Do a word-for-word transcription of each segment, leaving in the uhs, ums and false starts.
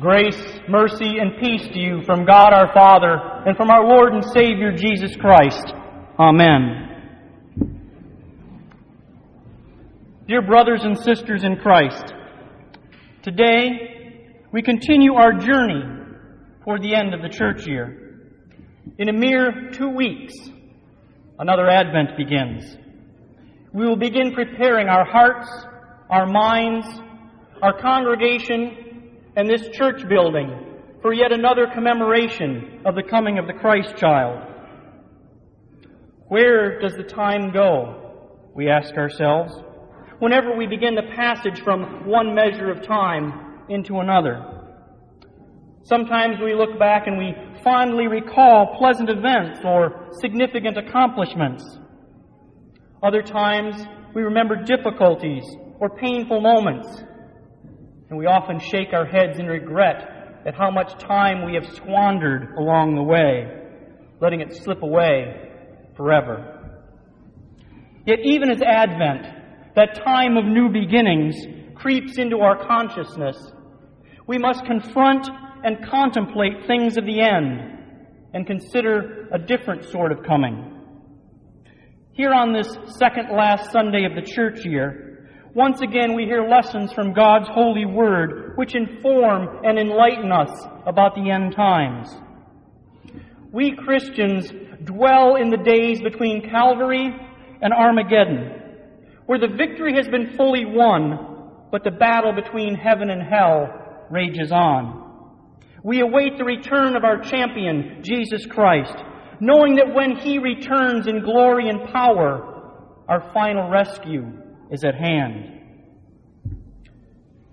Grace, mercy, and peace to you from God our Father and from our Lord and Savior Jesus Christ. Amen. Dear brothers and sisters in Christ, today we continue our journey toward the end of the church year. In a mere two weeks, another Advent begins. We will begin preparing our hearts, our minds, our congregation, and this church building for yet another commemoration of the coming of the Christ child. Where does the time go, we ask ourselves, whenever we begin the passage from one measure of time into another? Sometimes we look back and we fondly recall pleasant events or significant accomplishments. Other times we remember difficulties or painful moments. And we often shake our heads in regret at how much time we have squandered along the way, letting it slip away forever. Yet even as Advent, that time of new beginnings, creeps into our consciousness, we must confront and contemplate things of the end and consider a different sort of coming. Here on this second last Sunday of the church year, once again, we hear lessons from God's holy word, which inform and enlighten us about the end times. We Christians dwell in the days between Calvary and Armageddon, where the victory has been fully won, but the battle between heaven and hell rages on. We await the return of our champion, Jesus Christ, knowing that when he returns in glory and power, our final rescue is at hand.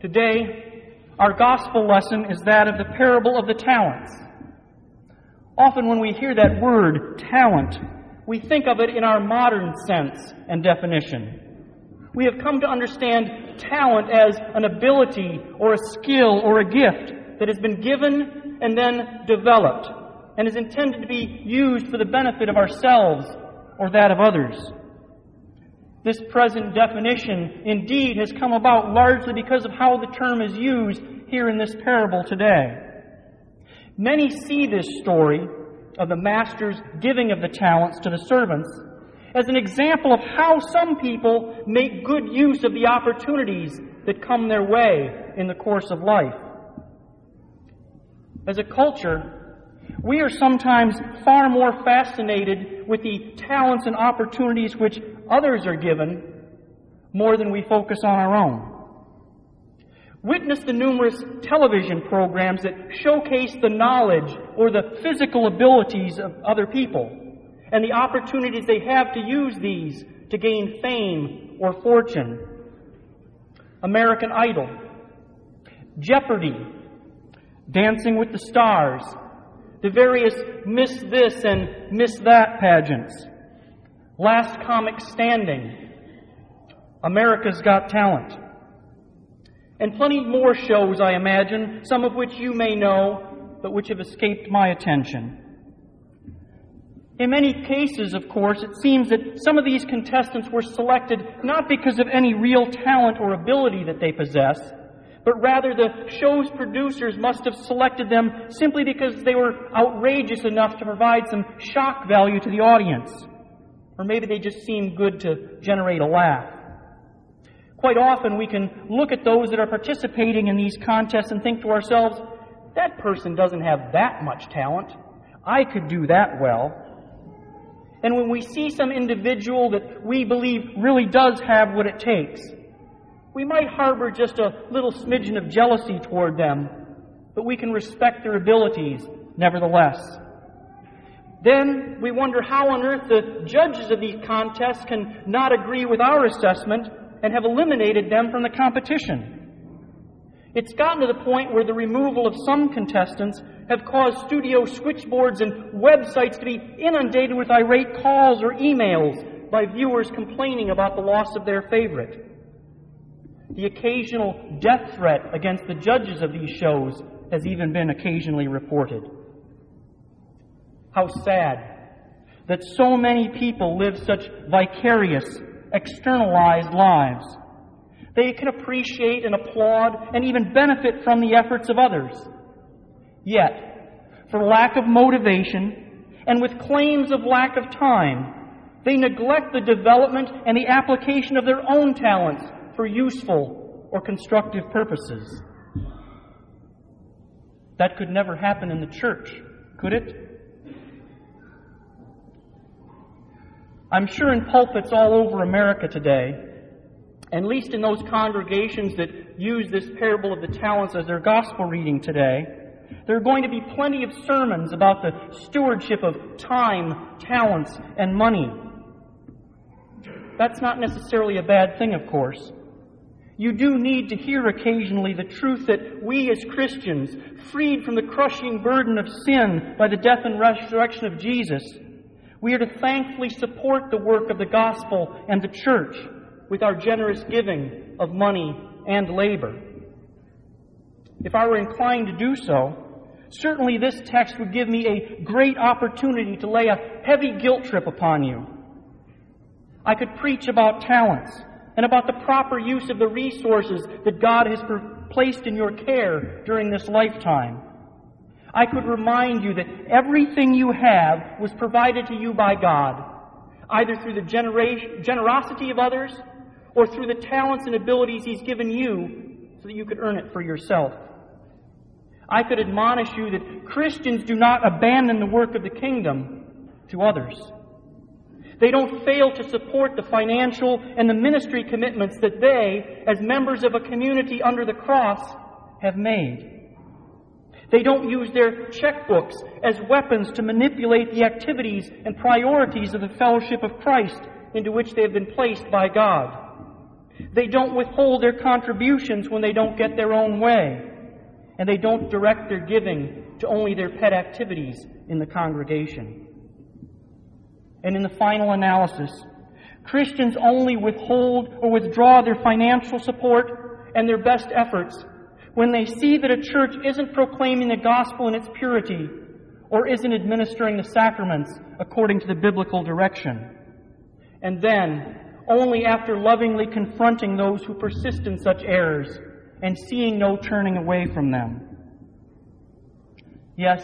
Today, our gospel lesson is that of the parable of the talents. Often when we hear that word, talent, we think of it in our modern sense and definition. We have come to understand talent as an ability or a skill or a gift that has been given and then developed and is intended to be used for the benefit of ourselves or that of others. This present definition, indeed, has come about largely because of how the term is used here in this parable today. Many see this story of the master's giving of the talents to the servants as an example of how some people make good use of the opportunities that come their way in the course of life. As a culture, we are sometimes far more fascinated with the talents and opportunities which others are given more than we focus on our own. Witness the numerous television programs that showcase the knowledge or the physical abilities of other people and the opportunities they have to use these to gain fame or fortune. American Idol, Jeopardy, Dancing with the Stars, the various Miss This and Miss That pageants, Last Comic Standing, America's Got Talent, and plenty more shows, I imagine, some of which you may know, but which have escaped my attention. In many cases, of course, it seems that some of these contestants were selected not because of any real talent or ability that they possess, but rather the show's producers must have selected them simply because they were outrageous enough to provide some shock value to the audience. Or maybe they just seem good to generate a laugh. Quite often we can look at those that are participating in these contests and think to ourselves, that person doesn't have that much talent. I could do that well. And when we see some individual that we believe really does have what it takes, we might harbor just a little smidgen of jealousy toward them, but we can respect their abilities nevertheless. Then we wonder how on earth the judges of these contests can not agree with our assessment and have eliminated them from the competition. It's gotten to the point where the removal of some contestants have caused studio switchboards and websites to be inundated with irate calls or emails by viewers complaining about the loss of their favorite. The occasional death threat against the judges of these shows has even been occasionally reported. How sad that so many people live such vicarious, externalized lives. They can appreciate and applaud and even benefit from the efforts of others, Yet, for lack of motivation and with claims of lack of time, they neglect the development and the application of their own talents for useful or constructive purposes. That could never happen in the church, could it? I'm sure in pulpits all over America today, at least in those congregations that use this parable of the talents as their gospel reading today, there are going to be plenty of sermons about the stewardship of time, talents, and money. That's not necessarily a bad thing, of course. You do need to hear occasionally the truth that we as Christians, freed from the crushing burden of sin by the death and resurrection of Jesus, we are to thankfully support the work of the gospel and the church with our generous giving of money and labor. If I were inclined to do so, certainly this text would give me a great opportunity to lay a heavy guilt trip upon you. I could preach about talents and about the proper use of the resources that God has placed in your care during this lifetime. I could remind you that everything you have was provided to you by God, either through the generation, generosity of others or through the talents and abilities He's given you so that you could earn it for yourself. I could admonish you that Christians do not abandon the work of the kingdom to others. They don't fail to support the financial and the ministry commitments that they, as members of a community under the cross, have made. They don't use their checkbooks as weapons to manipulate the activities and priorities of the fellowship of Christ into which they have been placed by God. They don't withhold their contributions when they don't get their own way, and they don't direct their giving to only their pet activities in the congregation. And in the final analysis, Christians only withhold or withdraw their financial support and their best efforts when they see that a church isn't proclaiming the gospel in its purity or isn't administering the sacraments according to the biblical direction. And then, only after lovingly confronting those who persist in such errors and seeing no turning away from them. Yes,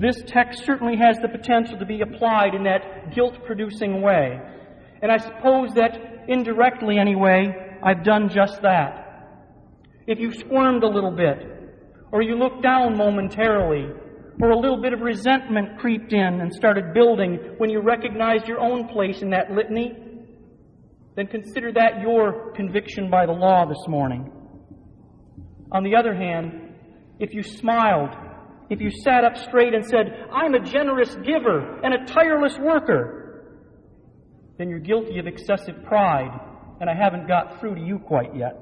this text certainly has the potential to be applied in that guilt-producing way. And I suppose that, indirectly anyway, I've done just that. If you squirmed a little bit, or you looked down momentarily, or a little bit of resentment creeped in and started building when you recognized your own place in that litany, then consider that your conviction by the law this morning. On the other hand, if you smiled, if you sat up straight and said, "I'm a generous giver and a tireless worker," then you're guilty of excessive pride, and I haven't got through to you quite yet.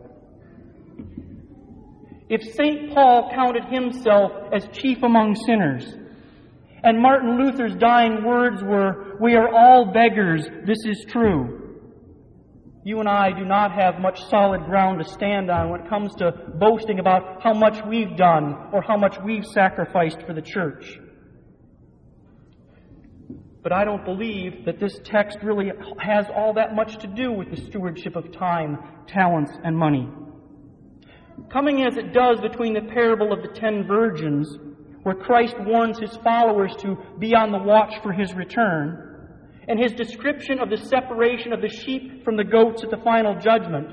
If Saint Paul counted himself as chief among sinners, and Martin Luther's dying words were, "We are all beggars, this is true," you and I do not have much solid ground to stand on when it comes to boasting about how much we've done or how much we've sacrificed for the church. But I don't believe that this text really has all that much to do with the stewardship of time, talents, and money. Coming as it does between the parable of the ten virgins, where Christ warns his followers to be on the watch for his return, and his description of the separation of the sheep from the goats at the final judgment,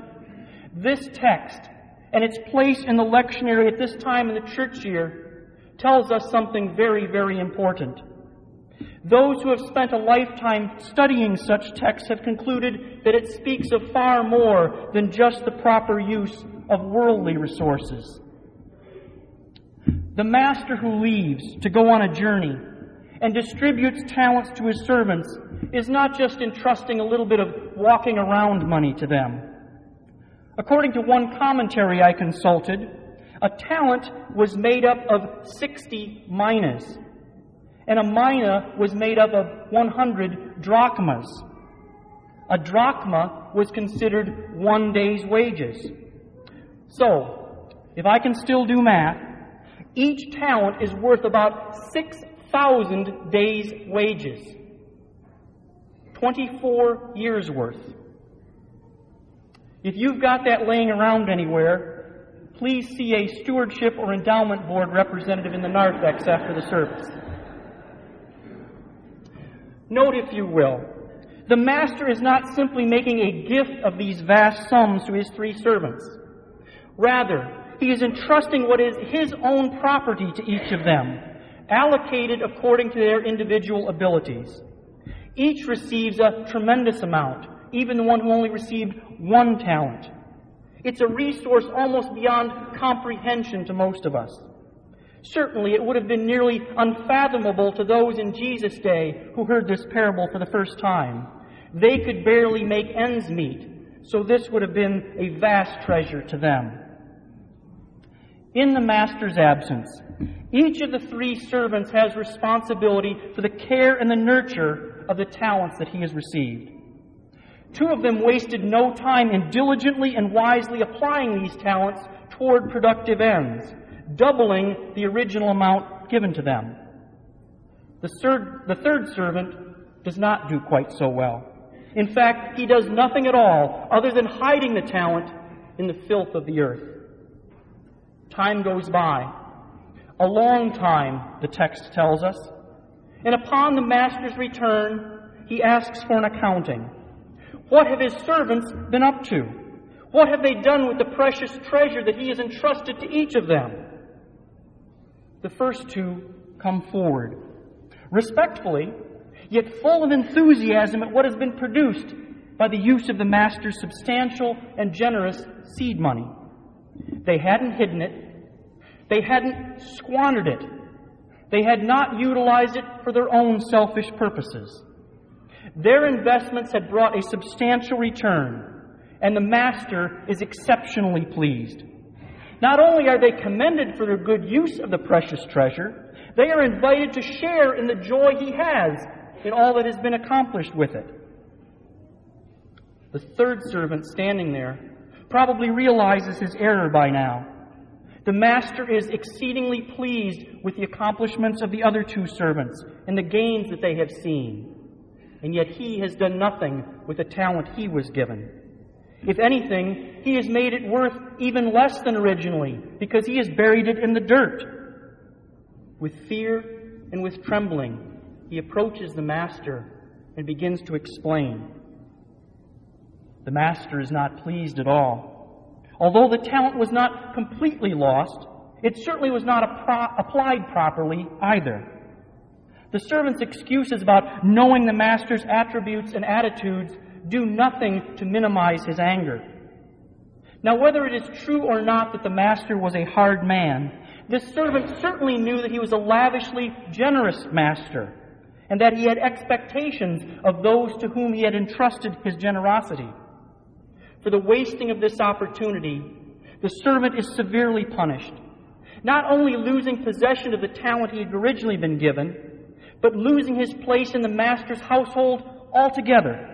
this text and its place in the lectionary at this time in the church year tells us something very, very important. Those who have spent a lifetime studying such texts have concluded that it speaks of far more than just the proper use of worldly resources. The master who leaves to go on a journey and distributes talents to his servants is not just entrusting a little bit of walking around money to them. According to one commentary I consulted, a talent was made up of sixty minas, and a mina was made up of one hundred drachmas. A drachma was considered one day's wages. So, if I can still do math, each talent is worth about six thousand days' wages. twenty-four years' worth. If you've got that laying around anywhere, please see a stewardship or endowment board representative in the narthex after the service. Note, if you will, the master is not simply making a gift of these vast sums to his three servants. Rather, he is entrusting what is his own property to each of them, allocated according to their individual abilities. Each receives a tremendous amount, even the one who only received one talent. It's a resource almost beyond comprehension to most of us. Certainly, it would have been nearly unfathomable to those in Jesus' day who heard this parable for the first time. They could barely make ends meet, so this would have been a vast treasure to them. In the master's absence, each of the three servants has responsibility for the care and the nurture of the talents that he has received. Two of them wasted no time in diligently and wisely applying these talents toward productive ends, doubling the original amount given to them. The third, the third servant does not do quite so well. In fact, he does nothing at all other than hiding the talent in the filth of the earth. Time goes by. A long time, the text tells us. And upon the master's return, he asks for an accounting. What have his servants been up to? What have they done with the precious treasure that he has entrusted to each of them? The first two come forward, respectfully, yet full of enthusiasm at what has been produced by the use of the master's substantial and generous seed money. They hadn't hidden it. They hadn't squandered it. They had not utilized it for their own selfish purposes. Their investments had brought a substantial return, and the master is exceptionally pleased. Not only are they commended for their good use of the precious treasure, they are invited to share in the joy he has in all that has been accomplished with it. The third servant standing there probably realizes his error by now. The master is exceedingly pleased with the accomplishments of the other two servants and the gains that they have seen. And yet he has done nothing with the talent he was given. If anything, he has made it worth even less than originally, because he has buried it in the dirt. With fear and with trembling, he approaches the master and begins to explain. The master is not pleased at all. Although the talent was not completely lost, it certainly was not pro- applied properly either. The servant's excuses about knowing the master's attributes and attitudes do nothing to minimize his anger. Now, whether it is true or not that the master was a hard man, this servant certainly knew that he was a lavishly generous master and that he had expectations of those to whom he had entrusted his generosity. For the wasting of this opportunity, the servant is severely punished, not only losing possession of the talent he had originally been given, but losing his place in the master's household altogether.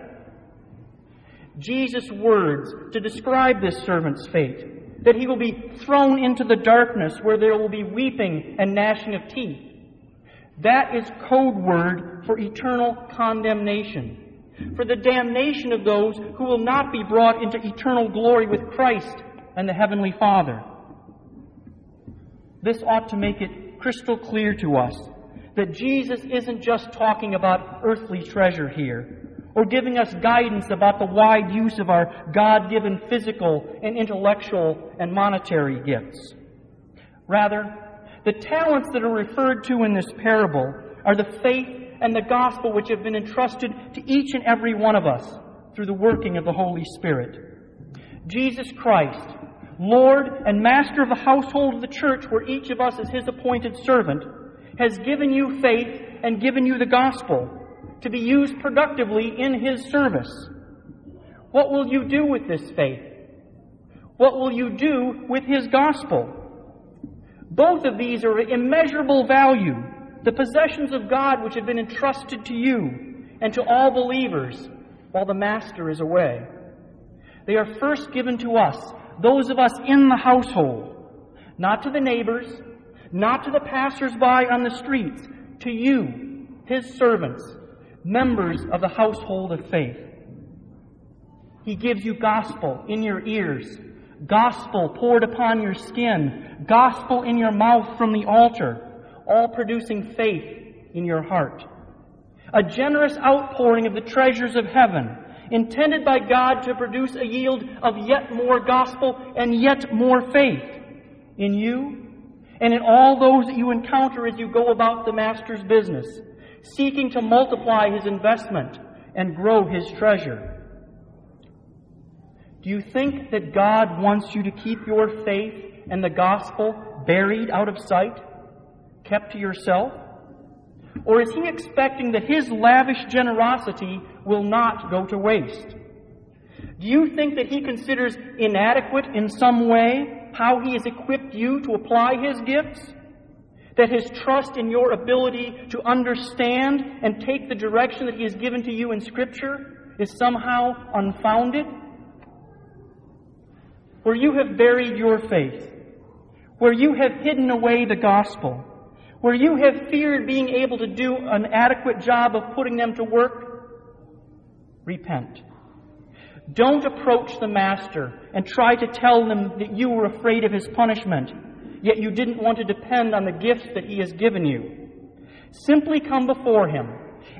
Jesus' words to describe this servant's fate, that he will be thrown into the darkness where there will be weeping and gnashing of teeth, that is code word for eternal condemnation, for the damnation of those who will not be brought into eternal glory with Christ and the Heavenly Father. This ought to make it crystal clear to us that Jesus isn't just talking about earthly treasure here, or giving us guidance about the wide use of our God-given physical and intellectual and monetary gifts. Rather, the talents that are referred to in this parable are the faith and the gospel which have been entrusted to each and every one of us through the working of the Holy Spirit. Jesus Christ, Lord and Master of the household of the church where each of us is His appointed servant, has given you faith and given you the gospel to be used productively in His service. What will you do with this faith? What will you do with His gospel? Both of these are of immeasurable value, the possessions of God which have been entrusted to you and to all believers while the Master is away. They are first given to us, those of us in the household, not to the neighbors, not to the passers-by on the streets, to you, His servants, members of the household of faith. He gives you gospel in your ears, gospel poured upon your skin, gospel in your mouth from the altar, all producing faith in your heart. A generous outpouring of the treasures of heaven, intended by God to produce a yield of yet more gospel and yet more faith in you and in all those that you encounter as you go about the Master's business, seeking to multiply His investment and grow His treasure. Do you think that God wants you to keep your faith and the gospel buried out of sight, kept to yourself? Or is He expecting that His lavish generosity will not go to waste? Do you think that He considers inadequate in some way how He has equipped you to apply His gifts? That His trust in your ability to understand and take the direction that He has given to you in Scripture is somehow unfounded? Where you have buried your faith, where you have hidden away the gospel, where you have feared being able to do an adequate job of putting them to work, repent. Don't approach the Master and try to tell Him that you were afraid of His punishment, yet you didn't want to depend on the gift that He has given you. Simply come before Him.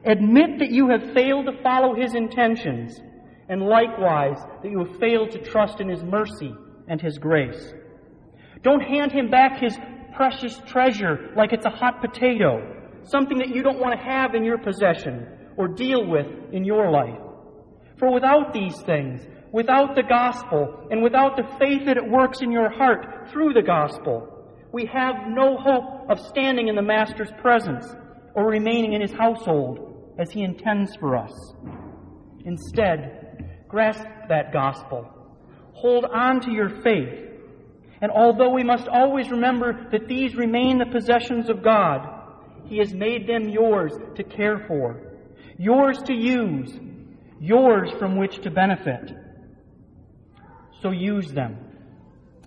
Admit that you have failed to follow His intentions, and likewise that you have failed to trust in His mercy and His grace. Don't hand Him back His precious treasure like it's a hot potato, something that you don't want to have in your possession or deal with in your life. For without these things, without the gospel, and without the faith that it works in your heart through the gospel, we have no hope of standing in the Master's presence or remaining in His household as He intends for us. Instead, grasp that gospel. Hold on to your faith. And although we must always remember that these remain the possessions of God, He has made them yours to care for, yours to use, yours from which to benefit. So use them.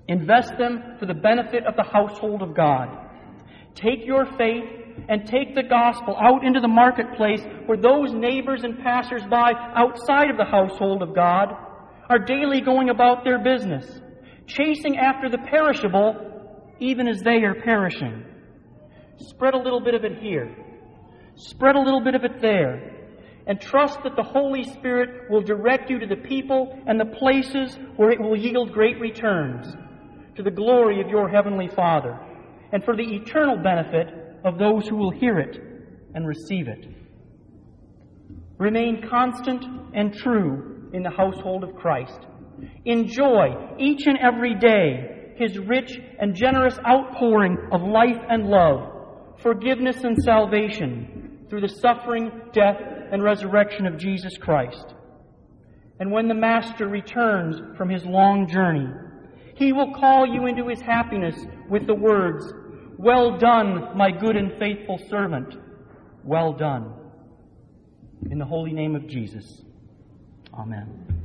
Invest them for the benefit of the household of God. Take your faith and take the gospel out into the marketplace where those neighbors and passers-by outside of the household of God are daily going about their business, chasing after the perishable, even as they are perishing. Spread a little bit of it here. Spread a little bit of it there. And trust that the Holy Spirit will direct you to the people and the places where it will yield great returns, to the glory of your Heavenly Father, and for the eternal benefit of those who will hear it and receive it. Remain constant and true in the household of Christ. Enjoy each and every day His rich and generous outpouring of life and love, forgiveness and salvation through the suffering, death, and resurrection of Jesus Christ. And when the Master returns from His long journey, He will call you into His happiness with the words, "Well done, my good and faithful servant. Well done." In the holy name of Jesus. Amen.